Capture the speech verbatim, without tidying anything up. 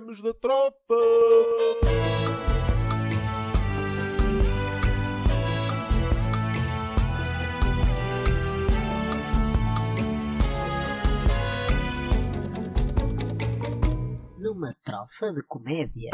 viemos da tropa. Numa trofa de comédia.